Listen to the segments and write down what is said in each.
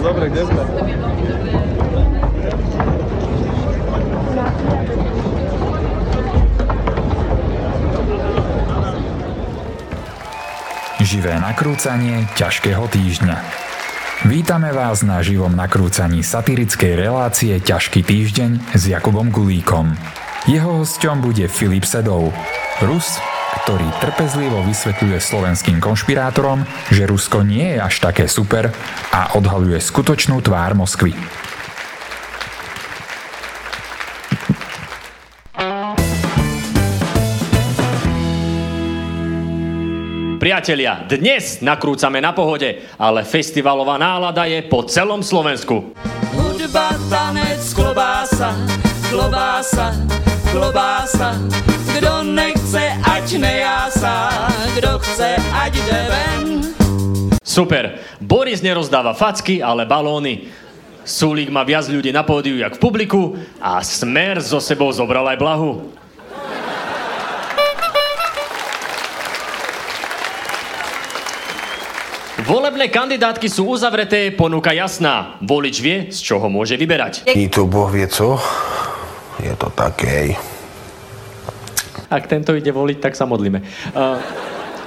Dobre, kde sme? Živé nakrúcanie ťažkého týždňa. Vítame vás na živom nakrúcaní satirickej relácie Ťažký týždeň s Jakubom Gulíkom. Jeho hosťom bude Filip Sedov, Rus, ktorý trpezlivo vysvetľuje slovenským konšpirátorom, že Rusko nie je až také super a odhaľuje skutočnú tvár Moskvy. Priatelia, dnes nakrúcame na pohode, ale festivalová nálada je po celom Slovensku. Hudba, tanec, klobása, klobása, klobása. Kto nechce, ať nejása, kto chce, ať jde ven. Super, Boris nerozdáva facky, ale balóny. Sulík má viac ľudí na pódiu, jak v publiku a Smer so sebou zobral aj Blahu. Volebné kandidátky sú uzavreté, ponuka jasná. Volič vie, z čoho môže vyberať. I to Boh vie co, je to také. Ak tento ide voliť, tak sa modlíme.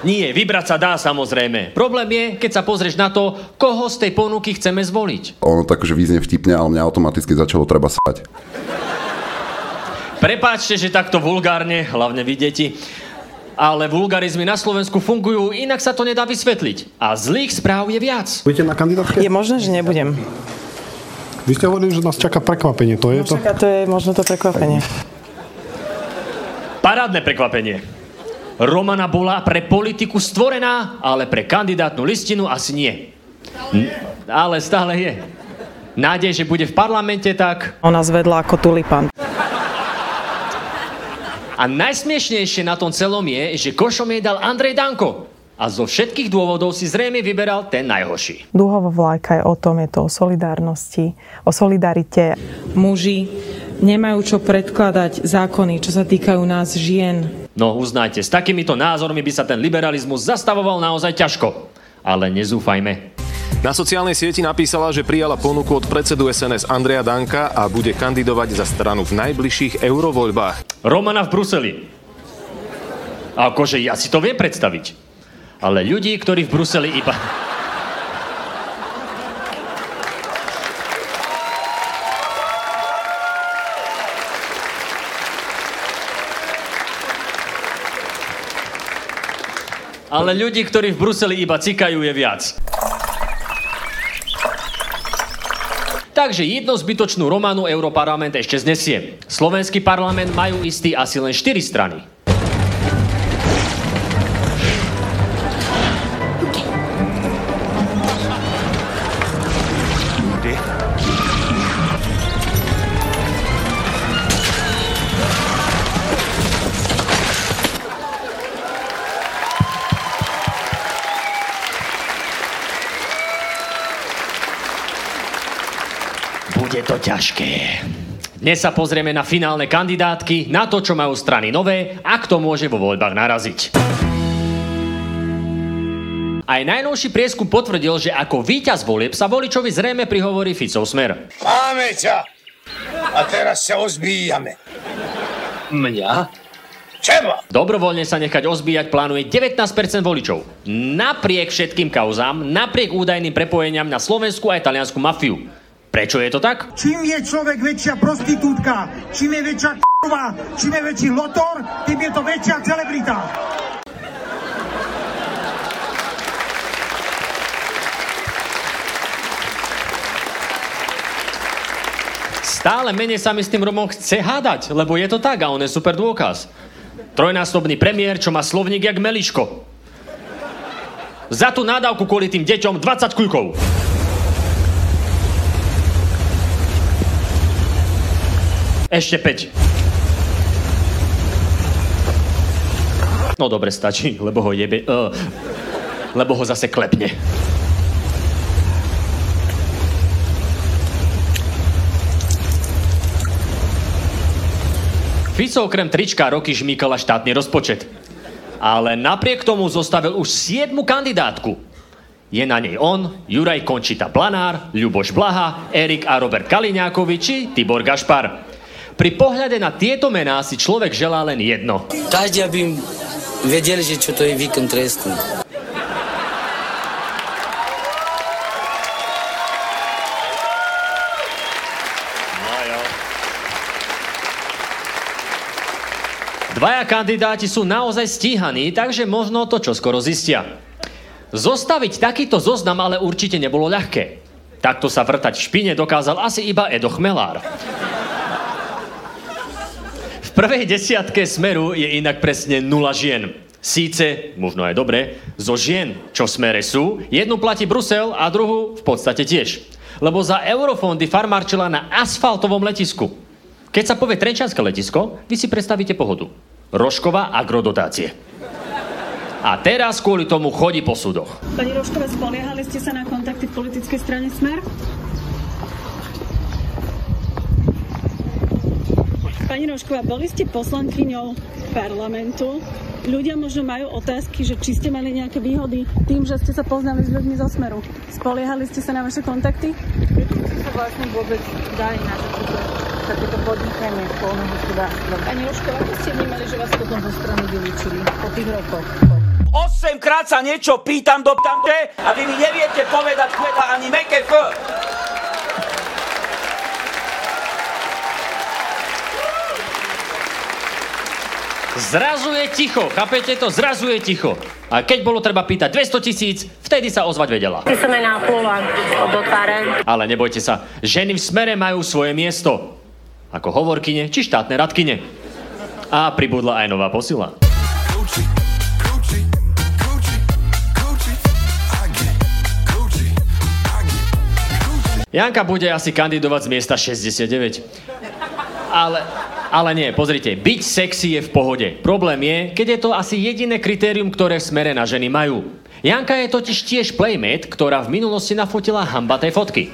Nie, vybrať sa dá samozrejme. Problém je, keď sa pozrieš na to, koho z tej ponuky chceme zvoliť. Ono tak, že význie vtipne, ale mňa automaticky začalo treba s***ať. Prepáčte, že takto vulgárne, hlavne vy deti. Ale vulgarizmy na Slovensku fungujú, inak sa to nedá vysvetliť. A zlých správ je viac. Budete na kandidátke? Je možné, že nebudem. Vy ste hovorili, že nás čaká prekvapenie, to je to? To je možno to prekvapenie. Parádne prekvapenie. Romana bola pre politiku stvorená, ale pre kandidátnu listinu asi nie. Ale stále je. Nádej, že bude v parlamente, tak... Ona zvedla ako tulipán. A najsmiešnejšie na tom celom je, že košom jej dal Andrej Danko. A zo všetkých dôvodov si zrejme vyberal ten najhorší. Dúhová vlajka je o tom, je to o solidárnosti, o solidarite. Muži nemajú čo predkladať zákony, čo sa týkajú nás žien. No uznajte, s takýmito názormi by sa ten liberalizmus zastavoval naozaj ťažko. Ale nezúfajme. Na sociálnej sieti napísala, že prijala ponuku od predsedu SNS Andreja Danka a bude kandidovať za stranu v najbližších eurovoľbách. Romana v Bruseli. Akože ja si to viem predstaviť. Ale ľudí, ktorí v Bruseli iba... Ale ľudí, ktorí v Bruseli iba cikajú, je viac. Takže jednu zbytočnú Romanu Europarlament ešte znesie. Slovenský parlament majú istý asi len 4 strany. Bude to ťažké. Dnes sa pozrieme na finálne kandidátky, na to, čo majú strany nové a kto môže vo voľbách naraziť. Aj najnovší prieskum potvrdil, že ako víťaz volieb sa voličovi zrejme prihovorí Ficov smer. Máme ťa! A teraz sa ozbíjame. Mňa? Čeba? Dobrovoľne sa nechať ozbíjať plánuje 19% voličov. Napriek všetkým kauzám, napriek údajným prepojeniam na slovenskú a italiansku mafiu. Prečo je to tak? Čím je človek väčšia prostitútka, čím je väčšia k***a, čím je väčší lotor, tým je to väčšia celebrita. Stále menej sa mi s tým Romom chce hádať, lebo je to tak a on je super dôkaz. Trojnásobný premiér, čo má slovník jak meliško. Za tú nádavku kvôli tým deťom 20 kľukov. Ešte 5. No dobre, stačí, lebo ho jebe... lebo ho zase klepne. Fico okrem trička roky žmýkala štátny rozpočet. Ale napriek tomu zostavil už 7. kandidátku. Je na nej on, Juraj Končita Blanár, Ľuboš Blaha, Erik a Robert Kaliňákovi či Tibor Gašpar. Pri pohľade na tieto mená si človek želá len jedno. Každý by vedel, že čo to je výkon trestu. Dvaja kandidáti sú naozaj stíhaní, takže možno to čoskoro zistia. Zostaviť takýto zoznam ale určite nebolo ľahké. Takto sa vrtať v špine dokázal asi iba Edo Chmelár. V prvej desiatke Smeru je inak presne 0 žien. Síce, možno aj dobre, zo žien, čo v Smere sú, jednu platí Brusel a druhú v podstate tiež. Lebo za eurofondy farmárčila na asfaltovom letisku. Keď sa povie trenčianske letisko, vy si predstavíte pohodu. Rožková agrodotácie. A teraz kvôli tomu chodí po súdoch. Pani Rožková, spoliehali ste sa na kontakty v politickej strane Smer? Pani Rožková, boli ste poslankyňou parlamentu. Ľudia možno majú otázky, že či ste mali nejaké výhody tým, že ste sa poznali s ľuďmi zo Smeru. Spoliehali ste sa na vaše kontakty? Čo sa vlastne vôbec dá ináč takéto podnikanie spolného hospodárstva? Pani Rožková, ako ste vnímali, že vás potom zo strany vylúčili po tých rokoch? 8-krát sa niečo pýtam do tamte a vy mi neviete povedať ani meké F. Zrazu je ticho, chápete to? Zrazu je ticho. A keď bolo treba pýtať 200 000, vtedy sa ozvať vedela. Ty som aj náplula do tváre. Ale nebojte sa, ženy v Smere majú svoje miesto. Ako hovorkyne či štátne radkyne. A pribudla aj nová posila. Janka bude asi kandidovať z miesta 69. Ale nie, pozrite, byť sexy je v pohode. Problém je, keď je to asi jediné kritérium, ktoré v Smere na ženy majú. Janka je totiž tiež playmate, ktorá v minulosti nafotila hambaté fotky.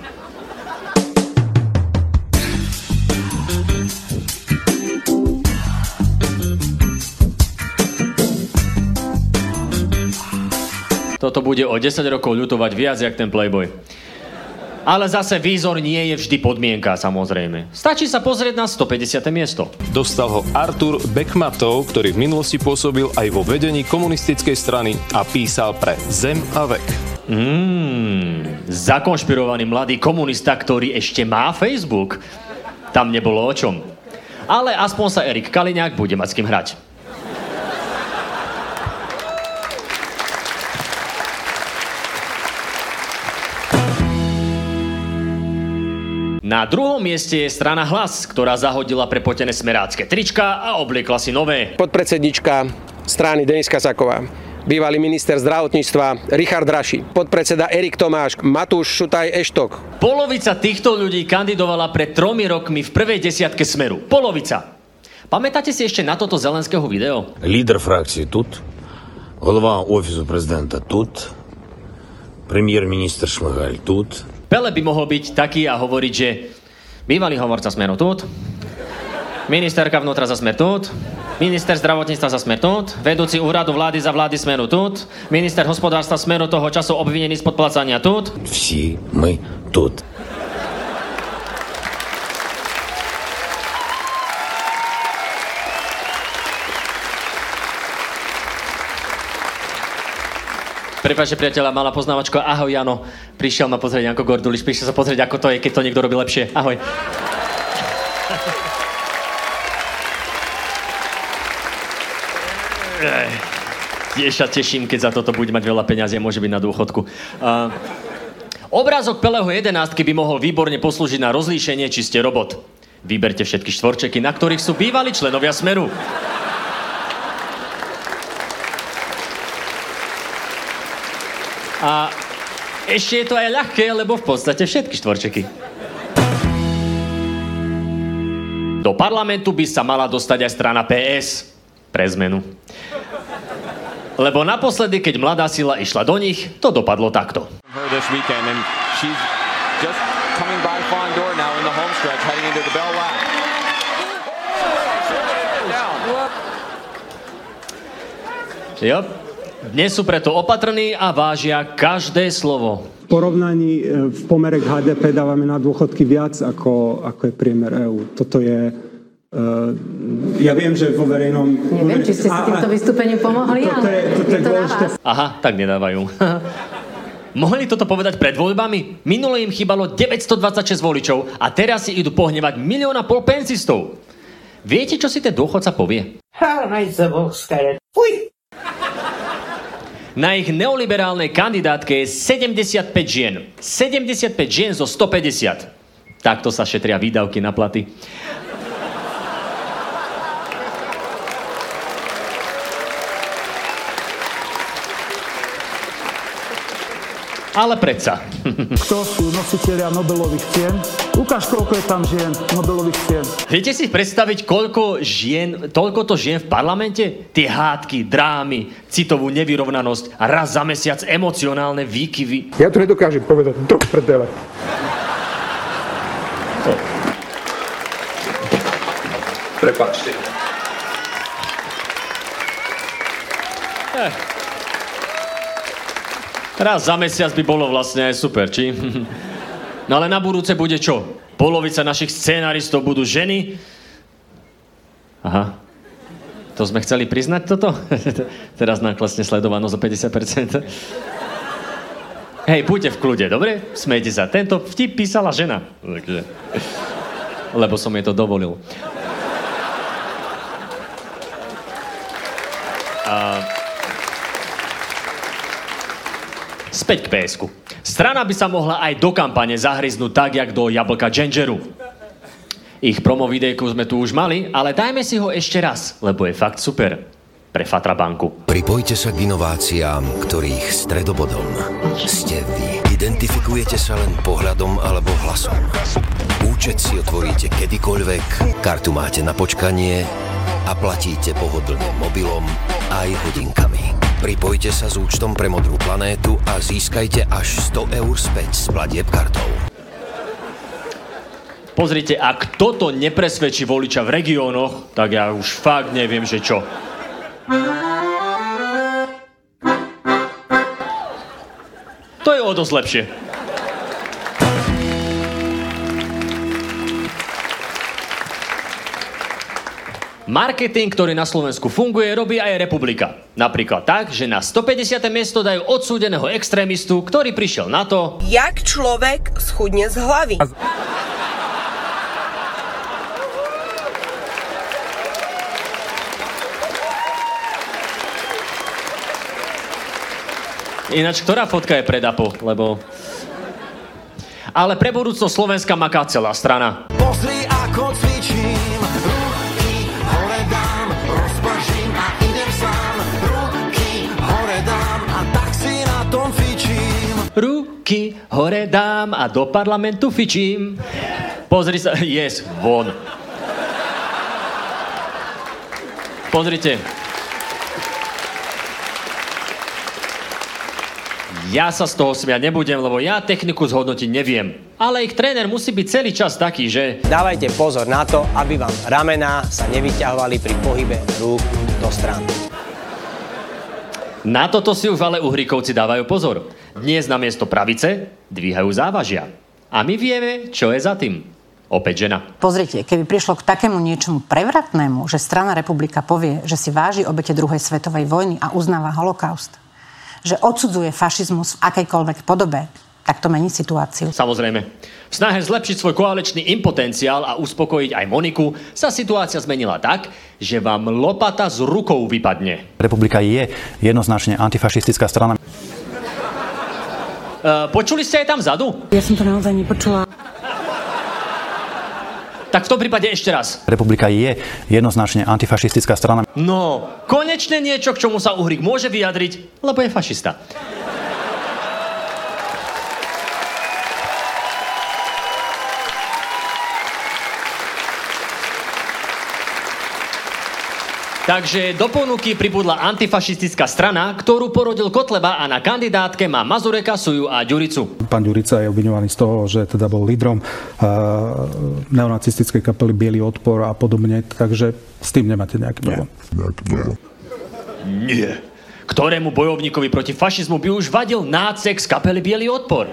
Toto bude o 10 rokov ľutovať viac, jak ten Playboy. Ale zase výzor nie je vždy podmienka, samozrejme. Stačí sa pozrieť na 150. miesto. Dostal ho Artur Bekmatov, ktorý v minulosti pôsobil aj vo vedení komunistickej strany a písal pre Zem a vek. Zakonšpirovaný mladý komunista, ktorý ešte má Facebook. Tam nebolo o čom. Ale aspoň sa Erik Kaliňák bude mať s kým hrať. Na druhom mieste je strana Hlas, ktorá zahodila prepotené smerácké trička a obliekla si nové. Podpredsednička strany Denisa Kasaková, bývalý minister zdravotníctva Richard Raši, podpredseda Erik Tomáš, Matúš Šutaj Eštok. Polovica týchto ľudí kandidovala pred 3 rokmi v prvej desiatke Smeru. Polovica. Pamätáte si ešte na toto Zelenského video? Líder frakcie tut, hlava ofisu prezidenta tut, premiér-minister Šmyhaľ tut. Pele by mohol byť taký a hovoriť, že bývalý hovorca Smeru tut, ministerka vnútra za Smer tut, minister zdravotníctva za Smer tut, vedúci úradu vlády za vlády Smeru tut, minister hospodárstva Smeru toho času obvinený z podplácania tut. Vsi my tut. Prepáčte priateľa, malá poznávačka, ahoj Jano, prišiel ma pozrieť Janko Gordulíš, prišiel sa pozrieť, ako to je, keď to niekto robí lepšie, ahoj. Tiež sa teším, keď za toto bude mať veľa peňazí a môže byť na dôchodku. Obrázok Peleho 11 by mohol výborne poslúžiť na rozlíšenie, či ste robot. Vyberte všetky štvorčeky, na ktorých sú bývali členovia Smeru. A ešte je to aj ľahké, lebo v podstate všetky štvorčeky. Do parlamentu by sa mala dostať aj strana PS. Pre zmenu. Lebo naposledy, keď mladá sila išla do nich, to dopadlo takto. Jo, Dnes sú preto opatrní a vážia každé slovo. V porovnaní v pomere k HDP dávame na dôchodky viac, ako je priemer EÚ. Toto je... ja viem, že vo verejnom... Neviem, či ste si týmto vystúpením pomohli, ale je to na vás. Aha, tak nedávajú. Mohli toto povedať pred voľbami? Minule im chýbalo 926 voličov a teraz si idú pohnevať 1,5 milióna pensistov. Viete, čo si ten dôchodca povie? Na ich neoliberálnej kandidátke je 75 žien. 75 žien zo 150. Takto sa šetria výdavky na platy. Ale predsa. Kto sú nositelia Nobelových cien? Ukáž, koľko je tam žien Nobelových cien. Viete si predstaviť, koľko žien, toľkoto žien v parlamente? Tie hádky, drámy, citovú nevyrovnanosť a raz za mesiac emocionálne výkyvy. Ja to nedokážem povedať. Do prdele. Prepáčte. Raz za mesiac by bolo vlastne aj super, či? No ale na budúce bude čo? Polovica našich scenaristov budú ženy? Aha. To sme chceli priznať toto? Teraz nám klesne sledovanosť o 50%. Hej, buďte v kľude, dobre? Smejte sa. Tento vtip písala žena. Takže. Lebo som jej to dovolil. Späť k PS-ku. Strana by sa mohla aj do kampane zahryznúť tak, jak do jablka džendžeru. Ich promovidejku sme tu už mali, ale dajme si ho ešte raz, lebo je fakt super. Pre Fatra banku. Pripojte sa k inováciám, ktorých stredobodom ste vy. Identifikujete sa len pohľadom alebo hlasom. Účet si otvoríte kedykoľvek, kartu máte na počkanie a platíte pohodlne mobilom aj hodinkami. Pripojte sa s účtom pre Modrú planétu a získajte až 100 eur späť z platieb kartou. Pozrite, ak toto nepresvedčí voliča v regiónoch, tak ja už fakt neviem, že čo. To je o dosť lepšie. Marketing, ktorý na Slovensku funguje, robí aj republika. Napríklad tak, že na 150. miesto dajú odsúdeného extrémistu, ktorý prišiel na to... Jak človek schudne z hlavy. Ináč, ktorá fotka je pred APO, lebo... Ale pre budúcnosť Slovenska maká celá strana. Pozri, ako cvičím. Ruky hore dám a do parlamentu fičím. Pozri sa... Yes, von. Pozrite. Ja sa z toho smiať nebudem, lebo ja techniku zhodnotiť neviem. Ale ich tréner musí byť celý čas taký, že... Dávajte pozor na to, aby vám ramená sa nevyťahovali pri pohybe rúk do strán. Na toto si už ale Uhríkovci dávajú pozor. Dnes namiesto pravice dvíhajú závažia. A my vieme, čo je za tým. Opäť žena. Pozrite, keby prišlo k takému niečomu prevratnému, že strana Republika povie, že si váži obete druhej svetovej vojny a uznáva holokaust, že odsudzuje fašizmus v akejkoľvek podobe, tak to mení situáciu. Samozrejme. V snahe zlepšiť svoj koaličný impotenciál a uspokojiť aj Moniku sa situácia zmenila tak, že vám lopata z rukou vypadne. Republika je jednoznačne antifašistická strana. Počuli ste aj tam vzadu? Ja som to naozaj nepočula. Tak v tom prípade ešte raz. Republika je jednoznačne antifašistická strana. No, konečne niečo, k čomu sa Uhrík môže vyjadriť, lebo je fašista. Takže do ponuky pribudla antifašistická strana, ktorú porodil Kotleba a na kandidátke má Mazureka, Suju a Ďuricu. Pán Ďurica je obviňovaný z toho, že teda bol lídrom neonacistickej kapely Bielý odpor a podobne, takže s tým nemáte nejaký problém. Nie. ktorému bojovníkovi proti fašizmu by už vadil nácek z kapely Bielý odpor.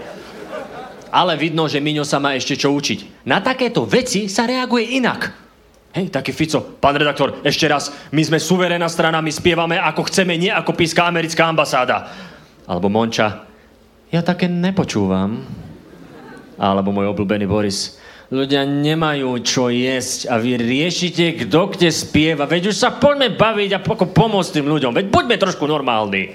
Ale vidno, že Miňo sa má ešte čo učiť. Na takéto veci sa reaguje inak. Hej, taký Fico. Pán redaktor, ešte raz, my sme suverénna strana, my spievame ako chceme, nie ako píska americká ambasáda. Alebo Monča. Ja také nepočúvam. Alebo môj obľúbený Boris. Ľudia nemajú čo jesť a vy riešite, kto kde spieva. Veď už sa poďme baviť a pomôcť tým ľuďom. Veď buďme trošku normálni.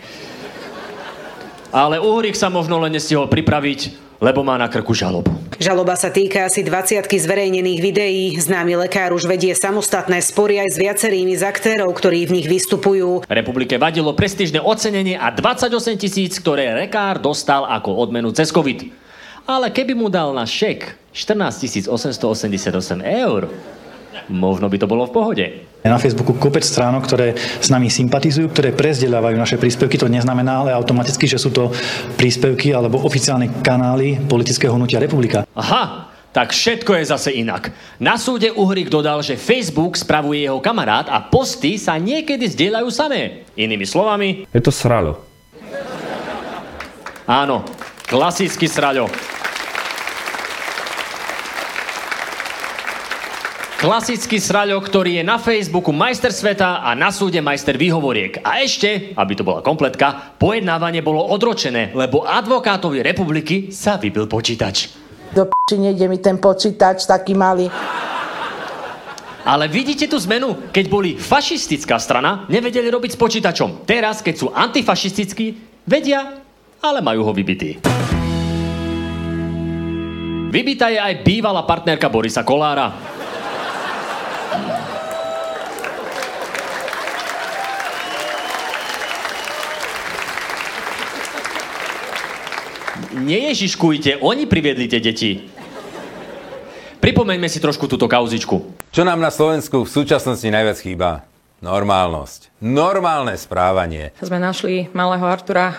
Ale Uhrík sa možno len nestihol pripraviť, lebo má na krku žalobu. Žaloba sa týka asi 20 zverejnených videí. Známy lekár už vedie samostatné spory aj s viacerými z aktérov, ktorí v nich vystupujú. Republike vadilo prestížne ocenenie a 28 000, ktoré lekár dostal ako odmenu cez COVID. Ale keby mu dal na šek 14 888 €, možno by to bolo v pohode. Na Facebooku kopec stránok, ktoré s nami sympatizujú, ktoré prezdeľávajú naše príspevky. To neznamená ale automaticky, že sú to príspevky alebo oficiálne kanály politického hnutia Republika. Aha, tak všetko je zase inak. Na súde Uhrík dodal, že Facebook spravuje jeho kamarát a posty sa niekedy zdieľajú samé. Inými slovami... Je to sralo. Áno, klasický sraľo. Klasický sraľo, ktorý je na Facebooku majster sveta a na súde majster výhovoriek. A ešte, aby to bola kompletka, pojednávanie bolo odročené, lebo advokátovi Republiky sa vybil počítač. Do p***i nejde mi ten počítač, taký malý. Ale vidíte tú zmenu? Keď boli fašistická strana, nevedeli robiť s počítačom. Teraz, keď sú antifašistickí, vedia, ale majú ho vybitý. Vybitá je aj bývalá partnerka Borisa Kolára. Neježiškujte, oni priviedli tie deti. Pripomeňme si trošku túto kauzičku. Čo nám na Slovensku v súčasnosti najviac chýba? Normálnosť. Normálne správanie. Sme našli malého Artura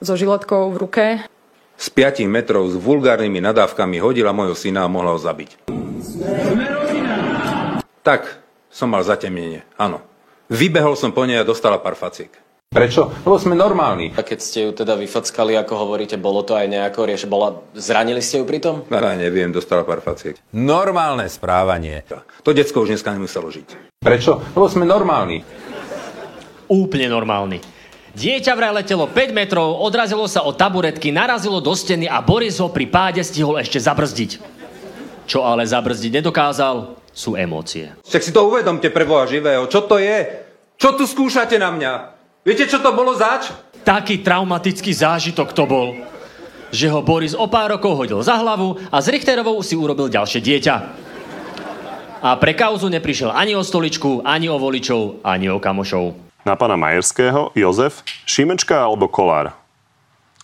so žilotkou v ruke. Z 5 metrov s vulgárnymi nadávkami hodila mojho syna a mohla ho zabiť. Tak, som mal zatemnenie, áno. Vybehol som po nej a dostala pár faciek. Prečo? Lebo sme normálni. A keď ste ju teda vyfackali, ako hovoríte, bolo to aj nejako zranili ste ju pritom? Ja neviem, dostala pár faciek. Normálne správanie. To decko už dneska nemuselo žiť. Prečo? Lebo sme normálni. Úplne normálni. Dieťa vraj letelo 5 metrov, odrazilo sa od taburetky, narazilo do steny a Boris ho pri páde stihol ešte zabrzdiť. Čo ale zabrzdiť nedokázal, sú emócie. Však si to uvedomte pre Boha živého. Čo to je? Čo tu skúšate na mňa? Viete, čo to bolo zač? Taký traumatický zážitok to bol, že ho Boris o pár rokov hodil za hlavu a z Richterovou si urobil ďalšie dieťa. A pre kauzu neprišiel ani o stoličku, ani o voličov, ani o kamošov. Na pána Majerského, Jozef, Šimečka alebo Kolár?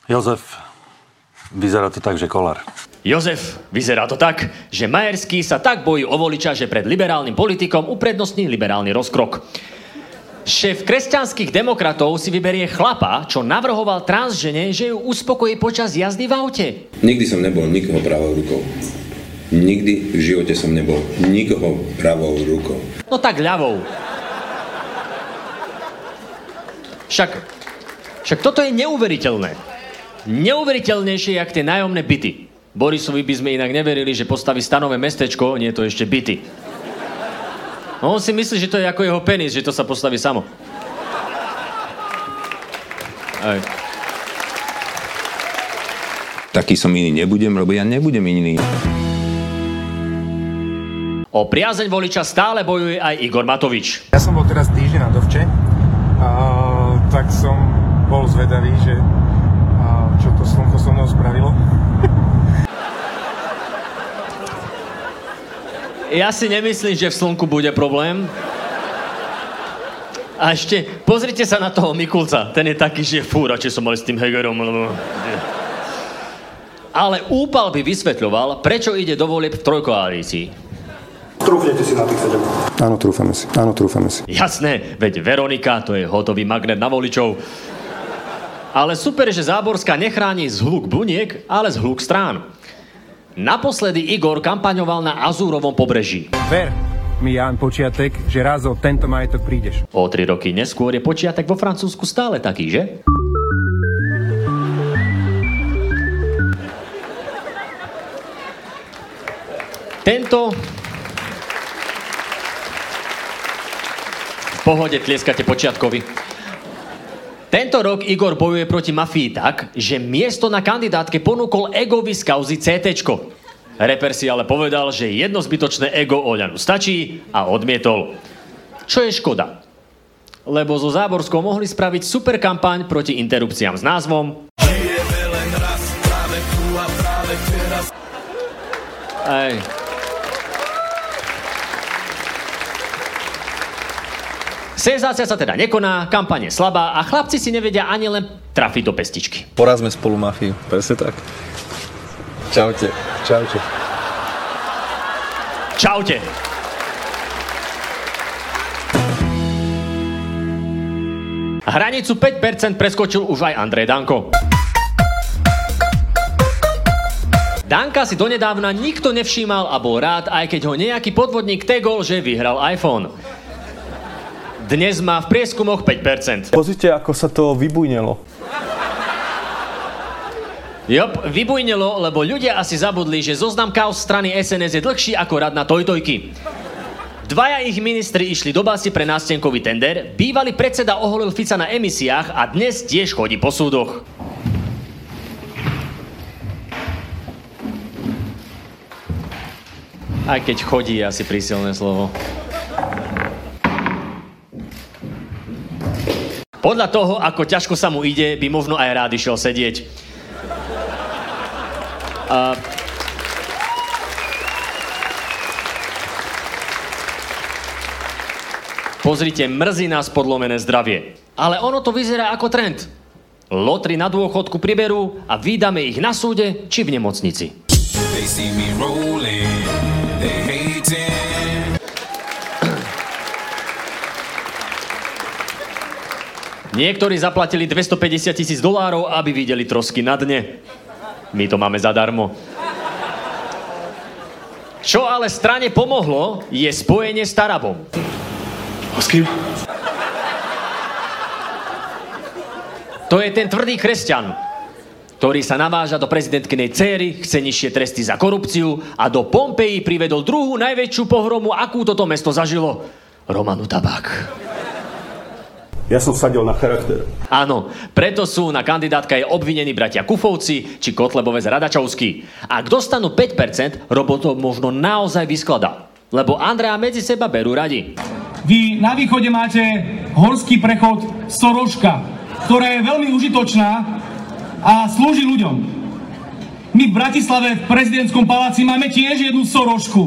Jozef, vyzerá to tak, že Kolár. Jozef, vyzerá to tak, že Majerský sa tak bojí o voliča, že pred liberálnym politikom uprednostní liberálny rozkrok. Šéf kresťanských demokratov si vyberie chlapa, čo navrhoval transžene, že ju uspokojí počas jazdy v aute. Nikdy som nebol nikoho pravou rukou. Nikdy v živote som nebol nikoho pravou rukou. No tak ľavou. Však toto je neuveriteľné. Neuveriteľnejšie, jak tie nájomné byty. Borisovi by sme inak neverili, že postaví stanové mestečko, nie je to ešte byty. No, on si myslí, že to je ako jeho penis, že to sa postaví samo. Aj. Taký som iný nebudem, lebo ja nebudem iný. O priazeň voliča stále bojuje aj Igor Matovič. Ja som bol teraz týždeň na Dovče, tak som bol zvedavý, že čo to slnko so mnou spravilo. Ja si nemyslím, že v slnku bude problém. A ešte, pozrite sa na toho Mikulca. Ten je taký, že fúra, či som mal s tým Hegerom. Ale úpal by vysvetľoval, prečo ide do volieb v trojkoalícii. Trúfnete si na tých 7. Áno, trúfame si. Jasné, veď Veronika, to je hotový magnet na voličov. Ale super, že Záborská nechráni zhluk buniek, ale zhluk strán. Naposledy Igor kampaňoval na Azúrovom pobreží. Ver, mi Ján Počiatek, že raz o tento majetok prídeš. O 3 roky neskôr je Počiatek vo Francúzsku stále taký, že? Tento... V pohode, tlieskate Počiatkovi. Tento rok Igor bojuje proti mafii tak, že miesto na kandidátke ponúkol egovi z kauzy CTčko. Reper si ale povedal, že jedno zbytočné ego Oľanu stačí a odmietol. Čo je škoda. Lebo zo Záborskou mohli spraviť super kampaň proti interrupciám s názvom Žijeme len raz, práve tu a práve teraz. Aj. Senzácia sa teda nekoná, kampaň je slabá a chlapci si nevedia ani len trafiť do pestičky. Porazme spolu mafiu, presne tak. Čaute. Čaute. Čaute. Hranicu 5% preskočil už aj Andrej Danko. Danka si donedávna nikto nevšímal a bol rád, aj keď ho nejaký podvodník tegol, že vyhral iPhone. Dnes má v prieskumoch 5%. Pozrite, ako sa to vybujnelo. Jop, vybujnelo, lebo ľudia asi zabudli, že zoznam káuz strany SNS je dlhší ako rad na tojtojky. 2 ich ministri išli do basy pre nástenkový tender, bývalý predseda oholil Fica na emisiách a dnes tiež chodí po súdoch. Aj keď chodí, asi prísilné slovo. Podľa toho, ako ťažko sa mu ide, by možno aj rád išiel sedieť. Pozrite, mrzí nás podlomené zdravie. Ale ono to vyzerá ako trend. Lotry na dôchodku priberú a vydáme ich na súde či v nemocnici. Niektorí zaplatili $250,000, aby videli trosky na dne. My to máme zadarmo. Čo ale strane pomohlo, je spojenie s Tarabom. S kým? To je ten tvrdý kresťan, ktorý sa naváža do prezidentkynej dcéry, chce nižšie tresty za korupciu a do Pompeji privedol druhú najväčšiu pohromu, akú toto mesto zažilo. Romanu Tabák. Ja som sadil na charakter. Áno, preto sú na kandidátka je obvinení bratia Kufovci či Kotlebovec Radačovský. Ak dostanú 5%, robotov možno naozaj vyskladá. Lebo Andrea medzi seba berú radi. Vy na východe máte horský prechod Soroška, ktorá je veľmi užitočná a slúži ľuďom. My v Bratislave v prezidentskom paláci máme tiež jednu Sorošku.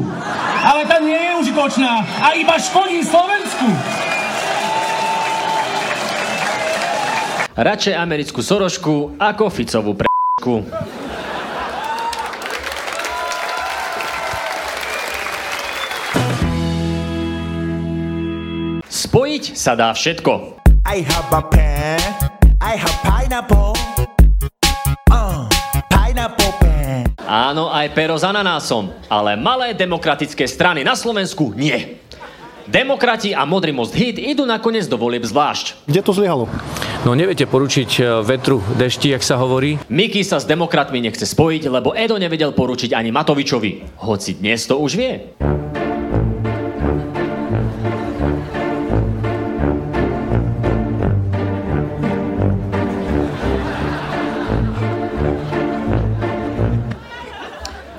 Ale tá nie je užitočná a iba škodí Slovensku. Radšej americkú Sorošku ako Ficovú p***ku. Spojiť sa dá všetko. I have a pen, I have pineapple. Pineapple pen. Áno, aj pero s ananásom, ale malé demokratické strany na Slovensku nie. Demokrati a Modrý most hit idú nakoniec do volieb zvlášť. Kde to zlyhalo? No neviete poručiť vetru, dešti, jak sa hovorí. Miki sa s demokratmi nechce spojiť, lebo Edo nevedel poručiť ani Matovičovi. Hoci dnes to už vie.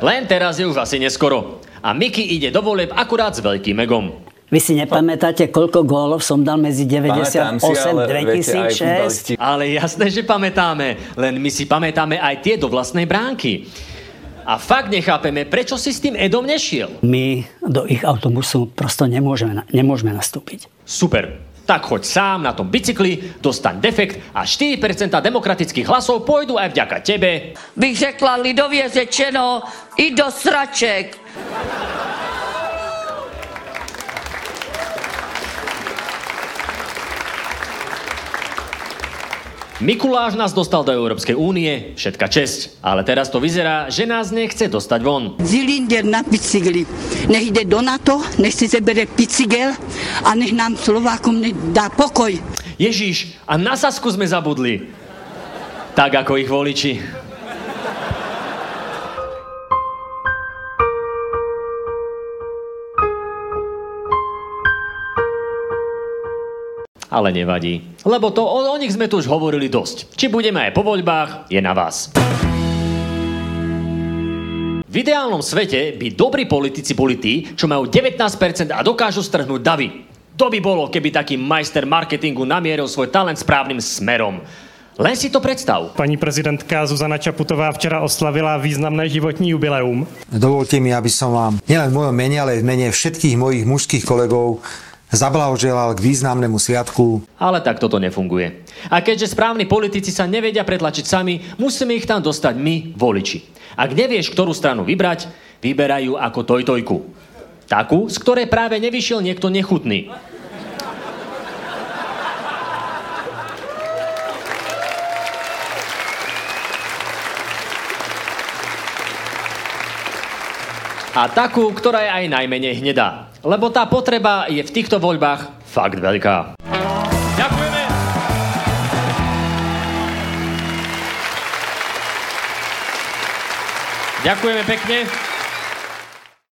Len teraz je už asi neskoro. A Miki ide do volieb akurát s veľkým egom. Vy si nepamätáte, koľko gólov som dal medzi 98 2006? Ale jasné, že pamätáme. Len my si pamätáme aj tie do vlastnej bránky. A fakt nechápeme, prečo si s tým Edom nešiel. My do ich autobusu prosto nemôžeme nastúpiť. Super. Tak choď sám na tom bicykli, dostaň defekt a 4% demokratických hlasov pôjdu aj vďaka tebe. Bych řekla lidovie řečeno, i do sraček. Mikuláš nás dostal do Európskej únie, všetka česť. Ale teraz to vyzerá, že nás nechce dostať von. Zilinder na bicykli. Nech ide do NATO, nech si zebere bicykel a nech nám Slovákom dá pokoj. Ježiš, a na Sasku sme zabudli. Tak ako ich voliči. Ale nevadí, lebo to o nich sme tu už hovorili dosť. Či budeme aj po voľbách, je na vás. V ideálnom svete by dobrí politici boli tí, čo majú 19% a dokážu strhnúť davy. To by bolo, keby taký majster marketingu namieril svoj talent správnym smerom. Len si to predstav. Pani prezidentka Zuzana Čaputová včera oslavila významné životní jubileum. Dovolte mi, aby som vám nielen v mojom mene, ale v mene všetkých mojich mužských kolegov zablahoželal k významnému sviatku. Ale tak toto nefunguje. A keďže správni politici sa nevedia pretlačiť sami, musíme ich tam dostať my, voliči. Ak nevieš, ktorú stranu vybrať, vyberajú ako tojtojku. Takú, z ktorej práve nevyšiel niekto nechutný. A takú, ktorá je aj najmenej hnedá. Lebo tá potreba je v týchto voľbách fakt veľká. Ďakujeme! Ďakujeme pekne.